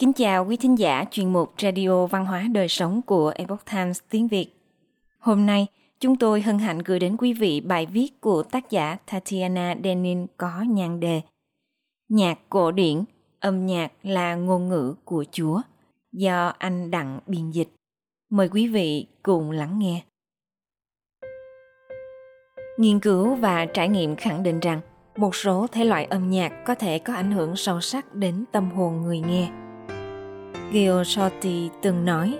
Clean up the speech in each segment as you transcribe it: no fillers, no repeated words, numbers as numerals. Kính chào quý thính giả chuyên mục Radio Văn hóa Đời Sống của Epoch Times tiếng Việt. Hôm nay, chúng tôi hân hạnh gửi đến quý vị bài viết của tác giả Tatiana Denning có nhan đề Nhạc cổ điển, âm nhạc là ngôn ngữ của Chúa, do anh Đặng biên dịch. Mời quý vị cùng lắng nghe. Nghiên cứu và trải nghiệm khẳng định rằng một số thể loại âm nhạc có thể có ảnh hưởng sâu sắc đến tâm hồn người nghe. Gil Shorty từng nói,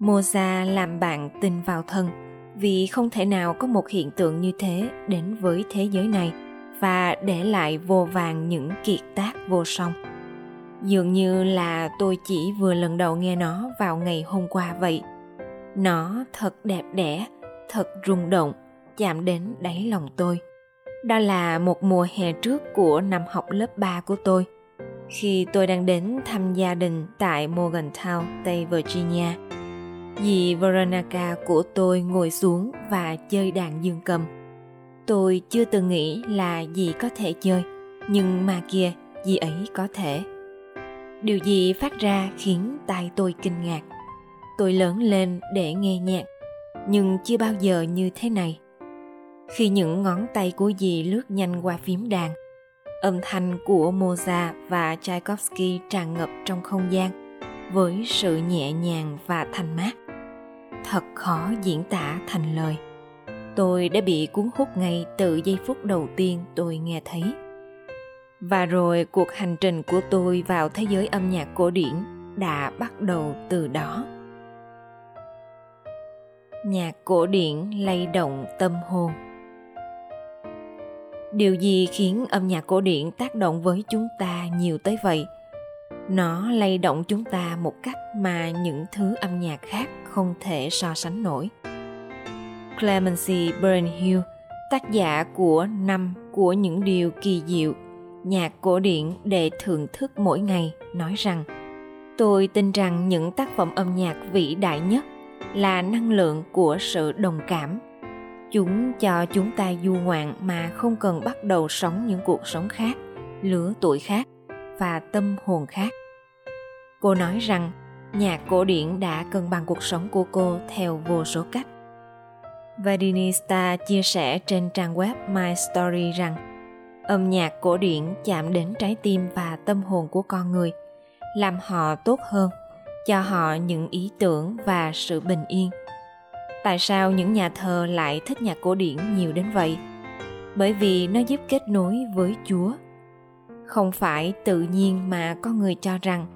Mozart làm bạn tin vào thần vì không thể nào có một hiện tượng như thế đến với thế giới này và để lại vô vàn những kiệt tác vô song. Dường như là tôi chỉ vừa lần đầu nghe nó vào ngày hôm qua vậy. Nó thật đẹp đẽ, thật rung động, chạm đến đáy lòng tôi. Đó là một mùa hè trước của năm học lớp 3 của tôi, khi tôi đang đến thăm gia đình tại Morgantown, Tây Virginia. Dì Veronica của tôi ngồi xuống và chơi đàn dương cầm. Tôi chưa từng nghĩ là dì có thể chơi, nhưng mà kìa, dì ấy có thể. Điều gì phát ra khiến tai tôi kinh ngạc. Tôi lớn lên để nghe nhạc, nhưng chưa bao giờ như thế này. Khi những ngón tay của dì lướt nhanh qua phím đàn, âm thanh của Mozart và Tchaikovsky tràn ngập trong không gian với sự nhẹ nhàng và thanh mát. Thật khó diễn tả thành lời. Tôi đã bị cuốn hút ngay từ giây phút đầu tiên tôi nghe thấy. Và rồi cuộc hành trình của tôi vào thế giới âm nhạc cổ điển đã bắt đầu từ đó. Nhạc cổ điển lay động tâm hồn. Điều gì khiến âm nhạc cổ điển tác động với chúng ta nhiều tới vậy? Nó lay động chúng ta một cách mà những thứ âm nhạc khác không thể so sánh nổi. Clemency Burnhill, tác giả của Năm của những điều kỳ diệu, nhạc cổ điển để thưởng thức mỗi ngày, nói rằng: tôi tin rằng những tác phẩm âm nhạc vĩ đại nhất là năng lượng của sự đồng cảm. Chúng cho chúng ta du ngoạn mà không cần bắt đầu sống những cuộc sống khác, lứa tuổi khác và tâm hồn khác. Cô nói rằng nhạc cổ điển đã cân bằng cuộc sống của cô theo vô số cách. Vadinista chia sẻ trên trang web My Story rằng âm nhạc cổ điển chạm đến trái tim và tâm hồn của con người, làm họ tốt hơn, cho họ những ý tưởng và sự bình yên. Tại sao những nhà thờ lại thích nhạc cổ điển nhiều đến vậy? Bởi vì nó giúp kết nối với Chúa. Không phải tự nhiên mà có người cho rằng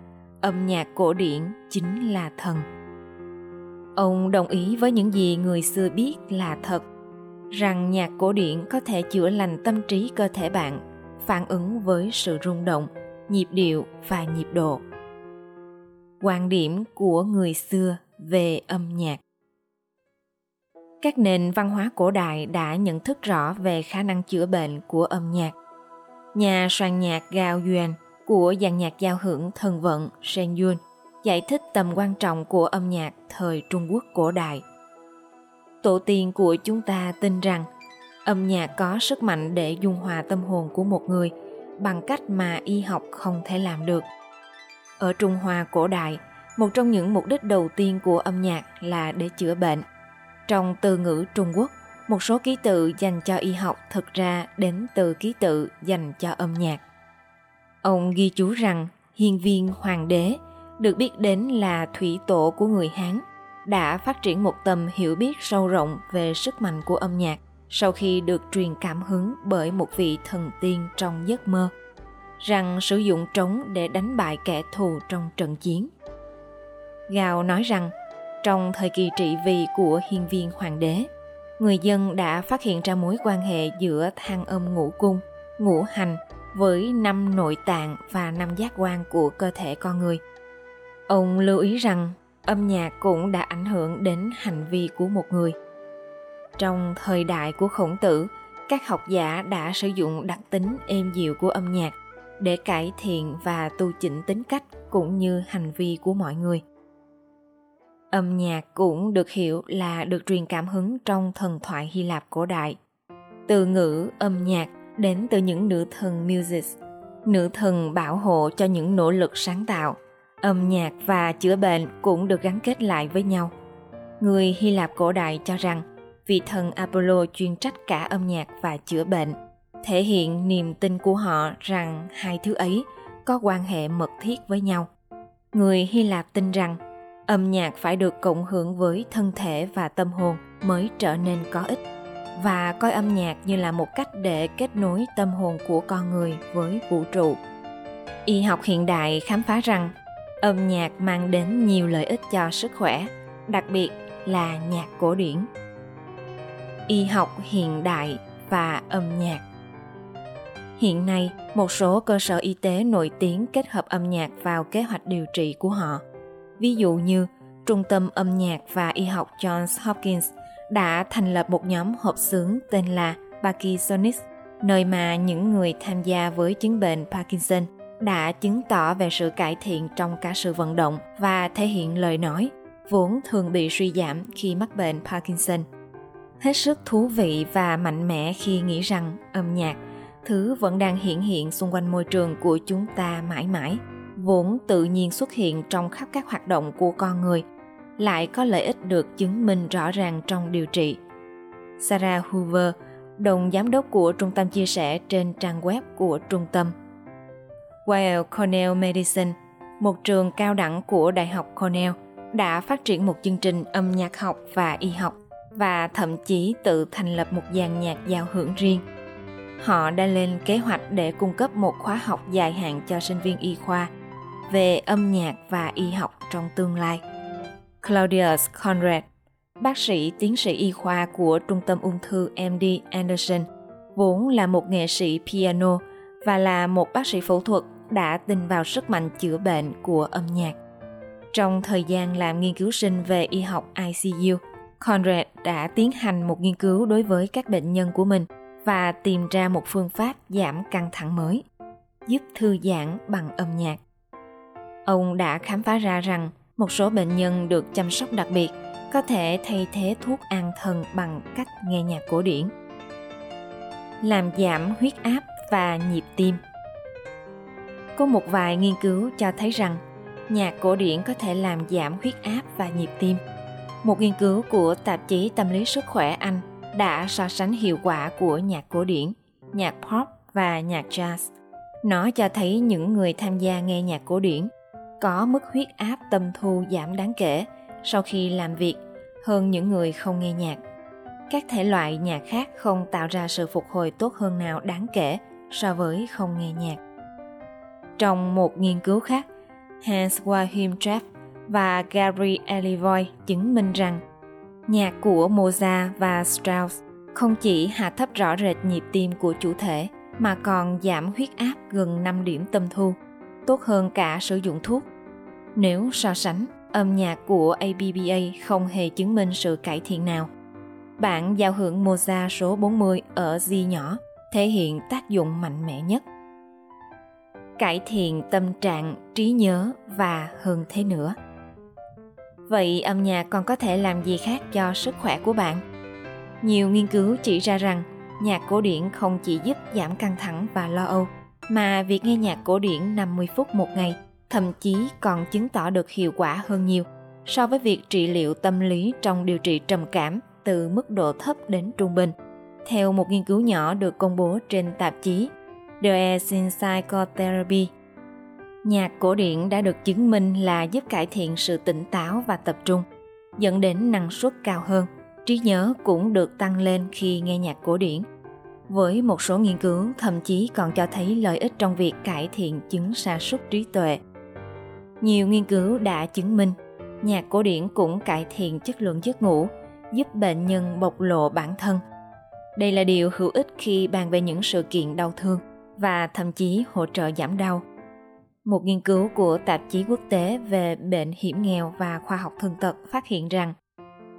âm nhạc cổ điển chính là thần. Ông đồng ý với những gì người xưa biết là thật, rằng nhạc cổ điển có thể chữa lành tâm trí cơ thể bạn, phản ứng với sự rung động, nhịp điệu và nhịp độ. Quan điểm của người xưa về âm nhạc. Các nền văn hóa cổ đại đã nhận thức rõ về khả năng chữa bệnh của âm nhạc. Nhà soạn nhạc Gao Yuan của dàn nhạc giao hưởng thần vận Shen Yun giải thích tầm quan trọng của âm nhạc thời Trung Quốc cổ đại. Tổ tiên của chúng ta tin rằng âm nhạc có sức mạnh để dung hòa tâm hồn của một người bằng cách mà y học không thể làm được. Ở Trung Hoa cổ đại, một trong những mục đích đầu tiên của âm nhạc là để chữa bệnh. Trong từ ngữ Trung Quốc, một số ký tự dành cho y học thực ra đến từ ký tự dành cho âm nhạc. Ông ghi chú rằng Hiên Viên Hoàng Đế, được biết đến là thủy tổ của người Hán, đã phát triển một tầm hiểu biết sâu rộng về sức mạnh của âm nhạc sau khi được truyền cảm hứng bởi một vị thần tiên trong giấc mơ, rằng sử dụng trống để đánh bại kẻ thù trong trận chiến. Gao nói rằng trong thời kỳ trị vì của Hiên Viên Hoàng Đế, người dân đã phát hiện ra mối quan hệ giữa than âm ngũ cung, ngũ hành với 5 nội tạng và 5 giác quan của cơ thể con người. Ông lưu ý rằng âm nhạc cũng đã ảnh hưởng đến hành vi của một người. Trong thời đại của Khổng Tử, các học giả đã sử dụng đặc tính êm dịu của âm nhạc để cải thiện và tu chỉnh tính cách cũng như hành vi của mọi người. Âm nhạc cũng được hiểu là được truyền cảm hứng trong thần thoại Hy Lạp cổ đại. Từ ngữ âm nhạc đến từ những nữ thần Muses, nữ thần bảo hộ cho những nỗ lực sáng tạo, Âm nhạc và chữa bệnh cũng được gắn kết lại với nhau. Người Hy Lạp cổ đại cho rằng vị thần Apollo chuyên trách cả âm nhạc và chữa bệnh, thể hiện niềm tin của họ rằng hai thứ ấy có quan hệ mật thiết với nhau. Người Hy Lạp tin rằng âm nhạc phải được cộng hưởng với thân thể và tâm hồn mới trở nên có ích, và coi âm nhạc như là một cách để kết nối tâm hồn của con người với vũ trụ. Y học hiện đại khám phá rằng âm nhạc mang đến nhiều lợi ích cho sức khỏe, đặc biệt là nhạc cổ điển. Y học hiện đại và âm nhạc. Hiện nay, một số cơ sở y tế nổi tiếng kết hợp âm nhạc vào kế hoạch điều trị của họ. Ví dụ như, Trung tâm Âm nhạc và Y học Johns Hopkins đã thành lập một nhóm hợp xướng tên là Parkinsonist, nơi mà những người tham gia với chứng bệnh Parkinson đã chứng tỏ về sự cải thiện trong cả sự vận động và thể hiện lời nói, vốn thường bị suy giảm khi mắc bệnh Parkinson. Hết sức thú vị và mạnh mẽ khi nghĩ rằng âm nhạc, thứ vẫn đang hiện hiện xung quanh môi trường của chúng ta mãi mãi, vốn tự nhiên xuất hiện trong khắp các hoạt động của con người, lại có lợi ích được chứng minh rõ ràng trong điều trị. Sarah Hoover, đồng giám đốc của trung tâm chia sẻ trên trang web của trung tâm. Weill Cornell Medicine, một trường cao đẳng của Đại học Cornell, đã phát triển một chương trình âm nhạc học và y học và thậm chí tự thành lập một dàn nhạc giao hưởng riêng. Họ đã lên kế hoạch để cung cấp một khóa học dài hạn cho sinh viên y khoa về âm nhạc và y học trong tương lai. Claudius Conrad, bác sĩ tiến sĩ y khoa của Trung tâm Ung thư MD Anderson, vốn là một nghệ sĩ piano và là một bác sĩ phẫu thuật, đã tin vào sức mạnh chữa bệnh của âm nhạc. Trong thời gian làm nghiên cứu sinh về y học ICU, Conrad đã tiến hành một nghiên cứu đối với các bệnh nhân của mình và tìm ra một phương pháp giảm căng thẳng mới, giúp thư giãn bằng âm nhạc. Ông đã khám phá ra rằng một số bệnh nhân được chăm sóc đặc biệt có thể thay thế thuốc an thần bằng cách nghe nhạc cổ điển. Làm giảm huyết áp và nhịp tim. Có một vài nghiên cứu cho thấy rằng nhạc cổ điển có thể làm giảm huyết áp và nhịp tim. Một nghiên cứu của tạp chí Tâm lý Sức khỏe Anh đã so sánh hiệu quả của nhạc cổ điển, nhạc pop và nhạc jazz. Nó cho thấy những người tham gia nghe nhạc cổ điển có mức huyết áp tâm thu giảm đáng kể sau khi làm việc hơn những người không nghe nhạc. Các thể loại nhạc khác không tạo ra sự phục hồi tốt hơn nào đáng kể so với không nghe nhạc. Trong một nghiên cứu khác, Hans-Wahim Trapp và Gary Elivoy chứng minh rằng nhạc của Mozart và Strauss không chỉ hạ thấp rõ rệt nhịp tim của chủ thể mà còn giảm huyết áp gần 5 điểm tâm thu, tốt hơn cả sử dụng thuốc. Nếu so sánh, âm nhạc của ABBA không hề chứng minh sự cải thiện nào. Bản giao hưởng Mozart số 40 ở G nhỏ thể hiện tác dụng mạnh mẽ nhất. Cải thiện tâm trạng, trí nhớ và hơn thế nữa. Vậy âm nhạc còn có thể làm gì khác cho sức khỏe của bạn? Nhiều nghiên cứu chỉ ra rằng nhạc cổ điển không chỉ giúp giảm căng thẳng và lo âu, mà việc nghe nhạc cổ điển 50 phút một ngày thậm chí còn chứng tỏ được hiệu quả hơn nhiều so với việc trị liệu tâm lý trong điều trị trầm cảm từ mức độ thấp đến trung bình, theo một nghiên cứu nhỏ được công bố trên tạp chí The Essence Psychotherapy. Nhạc cổ điển đã được chứng minh là giúp cải thiện sự tỉnh táo và tập trung, dẫn đến năng suất cao hơn. Trí nhớ cũng được tăng lên khi nghe nhạc cổ điển, với một số nghiên cứu thậm chí còn cho thấy lợi ích trong việc cải thiện chứng sa sút trí tuệ. Nhiều nghiên cứu đã chứng minh nhạc cổ điển cũng cải thiện chất lượng giấc ngủ, giúp bệnh nhân bộc lộ bản thân. Đây là điều hữu ích khi bàn về những sự kiện đau thương và thậm chí hỗ trợ giảm đau. Một nghiên cứu của tạp chí quốc tế về bệnh hiểm nghèo và khoa học thương tật phát hiện rằng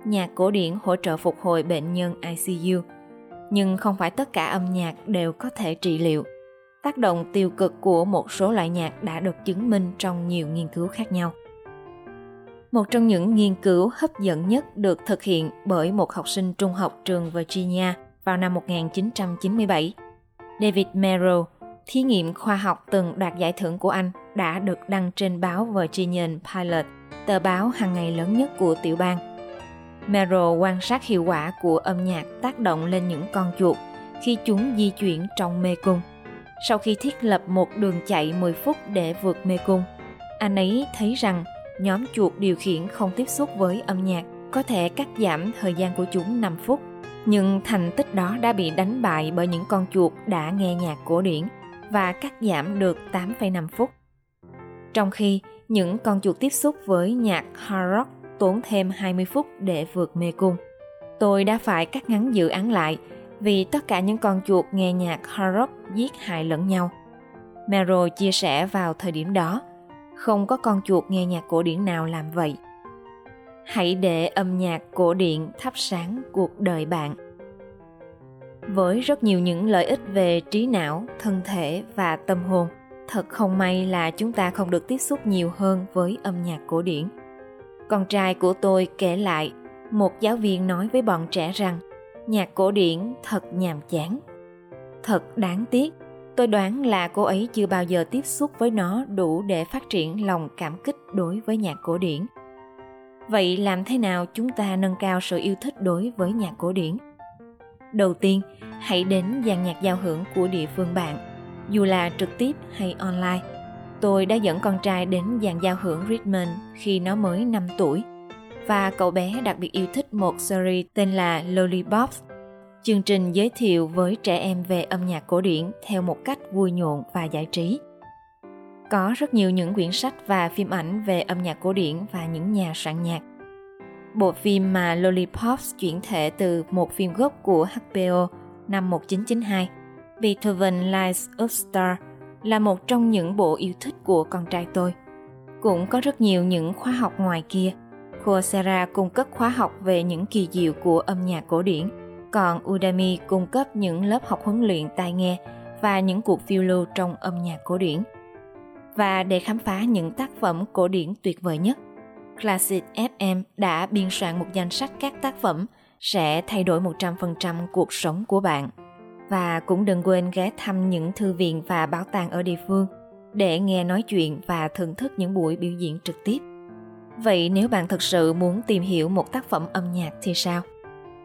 nhạc cổ điển hỗ trợ phục hồi bệnh nhân ICU, nhưng không phải tất cả âm nhạc đều có thể trị liệu. Tác động tiêu cực của một số loại nhạc đã được chứng minh trong nhiều nghiên cứu khác nhau. Một trong những nghiên cứu hấp dẫn nhất được thực hiện bởi một học sinh trung học trường Virginia vào năm 1997, David Merrill, thí nghiệm khoa học từng đoạt giải thưởng của Anh đã được đăng trên báo Virginian Pilot, tờ báo hàng ngày lớn nhất của tiểu bang. Merrill quan sát hiệu quả của âm nhạc tác động lên những con chuột khi chúng di chuyển trong mê cung. Sau khi thiết lập một đường chạy 10 phút để vượt mê cung, anh ấy thấy rằng nhóm chuột điều khiển không tiếp xúc với âm nhạc có thể cắt giảm thời gian của chúng 5 phút. Nhưng thành tích đó đã bị đánh bại bởi những con chuột đã nghe nhạc cổ điển và cắt giảm được 8,5 phút. Trong khi những con chuột tiếp xúc với nhạc hard rock tốn thêm 20 phút để vượt mê cung. Tôi đã phải cắt ngắn dự án lại vì tất cả những con chuột nghe nhạc hard rock giết hại lẫn nhau. Merrill chia sẻ vào thời điểm đó, không có con chuột nghe nhạc cổ điển nào làm vậy. Hãy để âm nhạc cổ điển thắp sáng cuộc đời bạn. Với rất nhiều những lợi ích về trí não, thân thể và tâm hồn, thật không may là chúng ta không được tiếp xúc nhiều hơn với âm nhạc cổ điển. Con trai của tôi kể lại, một giáo viên nói với bọn trẻ rằng nhạc cổ điển thật nhàm chán. Thật đáng tiếc, tôi đoán là cô ấy chưa bao giờ tiếp xúc với nó đủ để phát triển lòng cảm kích đối với nhạc cổ điển. Vậy làm thế nào chúng ta nâng cao sự yêu thích đối với nhạc cổ điển? Đầu tiên, hãy đến dàn nhạc giao hưởng của địa phương bạn, dù là trực tiếp hay online. Tôi đã dẫn con trai đến dàn giao hưởng Richmond khi nó mới 5 tuổi, và cậu bé đặc biệt yêu thích một series tên là Lollipops, chương trình giới thiệu với trẻ em về âm nhạc cổ điển theo một cách vui nhộn và giải trí. Có rất nhiều những quyển sách và phim ảnh về âm nhạc cổ điển và những nhà soạn nhạc. Bộ phim mà Lollipops chuyển thể từ một phim gốc của HBO năm 1992, Beethoven Lights Up Star, là một trong những bộ yêu thích của con trai tôi. Cũng có rất nhiều những khóa học ngoài kia. Coursera cung cấp khóa học về những kỳ diệu của âm nhạc cổ điển, còn Udami cung cấp những lớp học huấn luyện tai nghe và những cuộc phiêu lưu trong âm nhạc cổ điển. Và để khám phá những tác phẩm cổ điển tuyệt vời nhất, Classic FM đã biên soạn một danh sách các tác phẩm sẽ thay đổi 100% cuộc sống của bạn. Và cũng đừng quên ghé thăm những thư viện và bảo tàng ở địa phương để nghe nói chuyện và thưởng thức những buổi biểu diễn trực tiếp. Vậy nếu bạn thực sự muốn tìm hiểu một tác phẩm âm nhạc thì sao?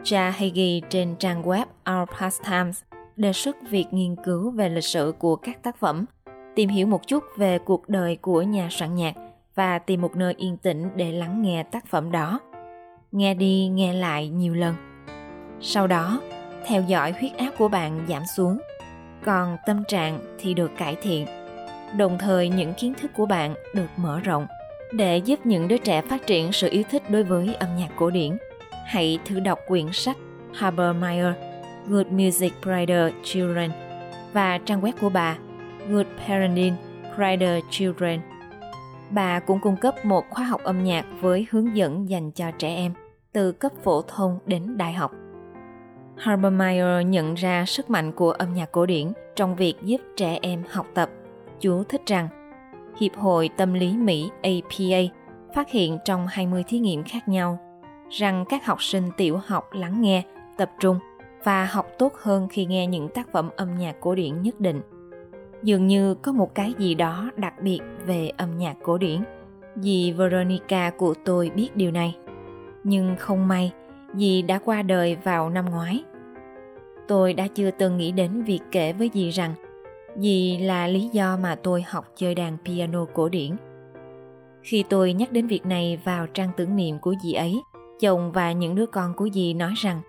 Cha Hagey trên trang web Our Past Times đề xuất việc nghiên cứu về lịch sử của các tác phẩm, tìm hiểu một chút về cuộc đời của nhà soạn nhạc và tìm một nơi yên tĩnh để lắng nghe tác phẩm đó. Nghe đi nghe lại nhiều lần. Sau đó, theo dõi huyết áp của bạn giảm xuống, còn tâm trạng thì được cải thiện. Đồng thời những kiến thức của bạn được mở rộng. Để giúp những đứa trẻ phát triển sự yêu thích đối với âm nhạc cổ điển, hãy thử đọc quyển sách Habermeyer, Good Music Brighter Children và trang web của bà Good Parenting Brighter Children. Bà cũng cung cấp một khóa học âm nhạc với hướng dẫn dành cho trẻ em từ cấp phổ thông đến đại học. Habermeyer nhận ra sức mạnh của âm nhạc cổ điển trong việc giúp trẻ em học tập. Chú thích rằng, Hiệp hội Tâm lý Mỹ APA phát hiện trong 20 thí nghiệm khác nhau rằng các học sinh tiểu học lắng nghe, tập trung và học tốt hơn khi nghe những tác phẩm âm nhạc cổ điển nhất định. Dường như có một cái gì đó đặc biệt về âm nhạc cổ điển. Dì Veronica của tôi biết điều này. Nhưng không may, dì đã qua đời vào năm ngoái. Tôi đã chưa từng nghĩ đến việc kể với dì rằng dì là lý do mà tôi học chơi đàn piano cổ điển. Khi tôi nhắc đến việc này vào trang tưởng niệm của dì ấy, chồng và những đứa con của dì nói rằng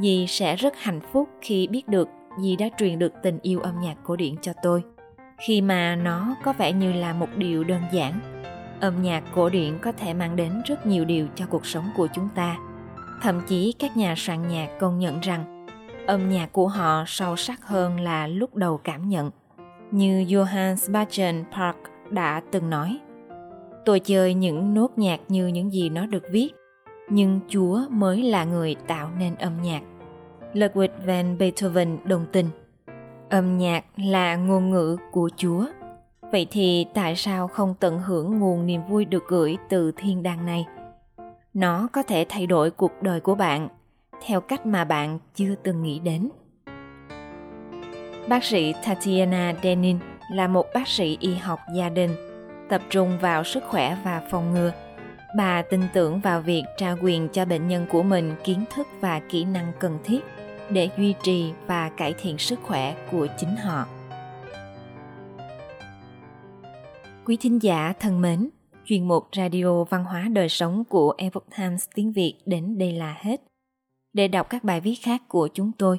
dì sẽ rất hạnh phúc khi biết được dì đã truyền được tình yêu âm nhạc cổ điển cho tôi. Khi mà nó có vẻ như là một điều đơn giản, âm nhạc cổ điển có thể mang đến rất nhiều điều cho cuộc sống của chúng ta. Thậm chí các nhà soạn nhạc công nhận rằng âm nhạc của họ sâu sắc hơn là lúc đầu cảm nhận. Như Johann Sebastian Bach đã từng nói, tôi chơi những nốt nhạc như những gì nó được viết, nhưng Chúa mới là người tạo nên âm nhạc. Ludwig van Beethoven đồng tình, âm nhạc là ngôn ngữ của Chúa. Vậy thì tại sao không tận hưởng nguồn niềm vui được gửi từ thiên đàng này? Nó có thể thay đổi cuộc đời của bạn theo cách mà bạn chưa từng nghĩ đến. Bác sĩ Tatiana Denning là một bác sĩ y học gia đình tập trung vào sức khỏe và phòng ngừa. Bà tin tưởng vào việc trao quyền cho bệnh nhân của mình kiến thức và kỹ năng cần thiết để duy trì và cải thiện sức khỏe của chính họ. Quý thính giả thân mến, chuyên mục Radio Văn hóa Đời Sống của Epoch Times tiếng Việt đến đây là hết. Để đọc các bài viết khác của chúng tôi,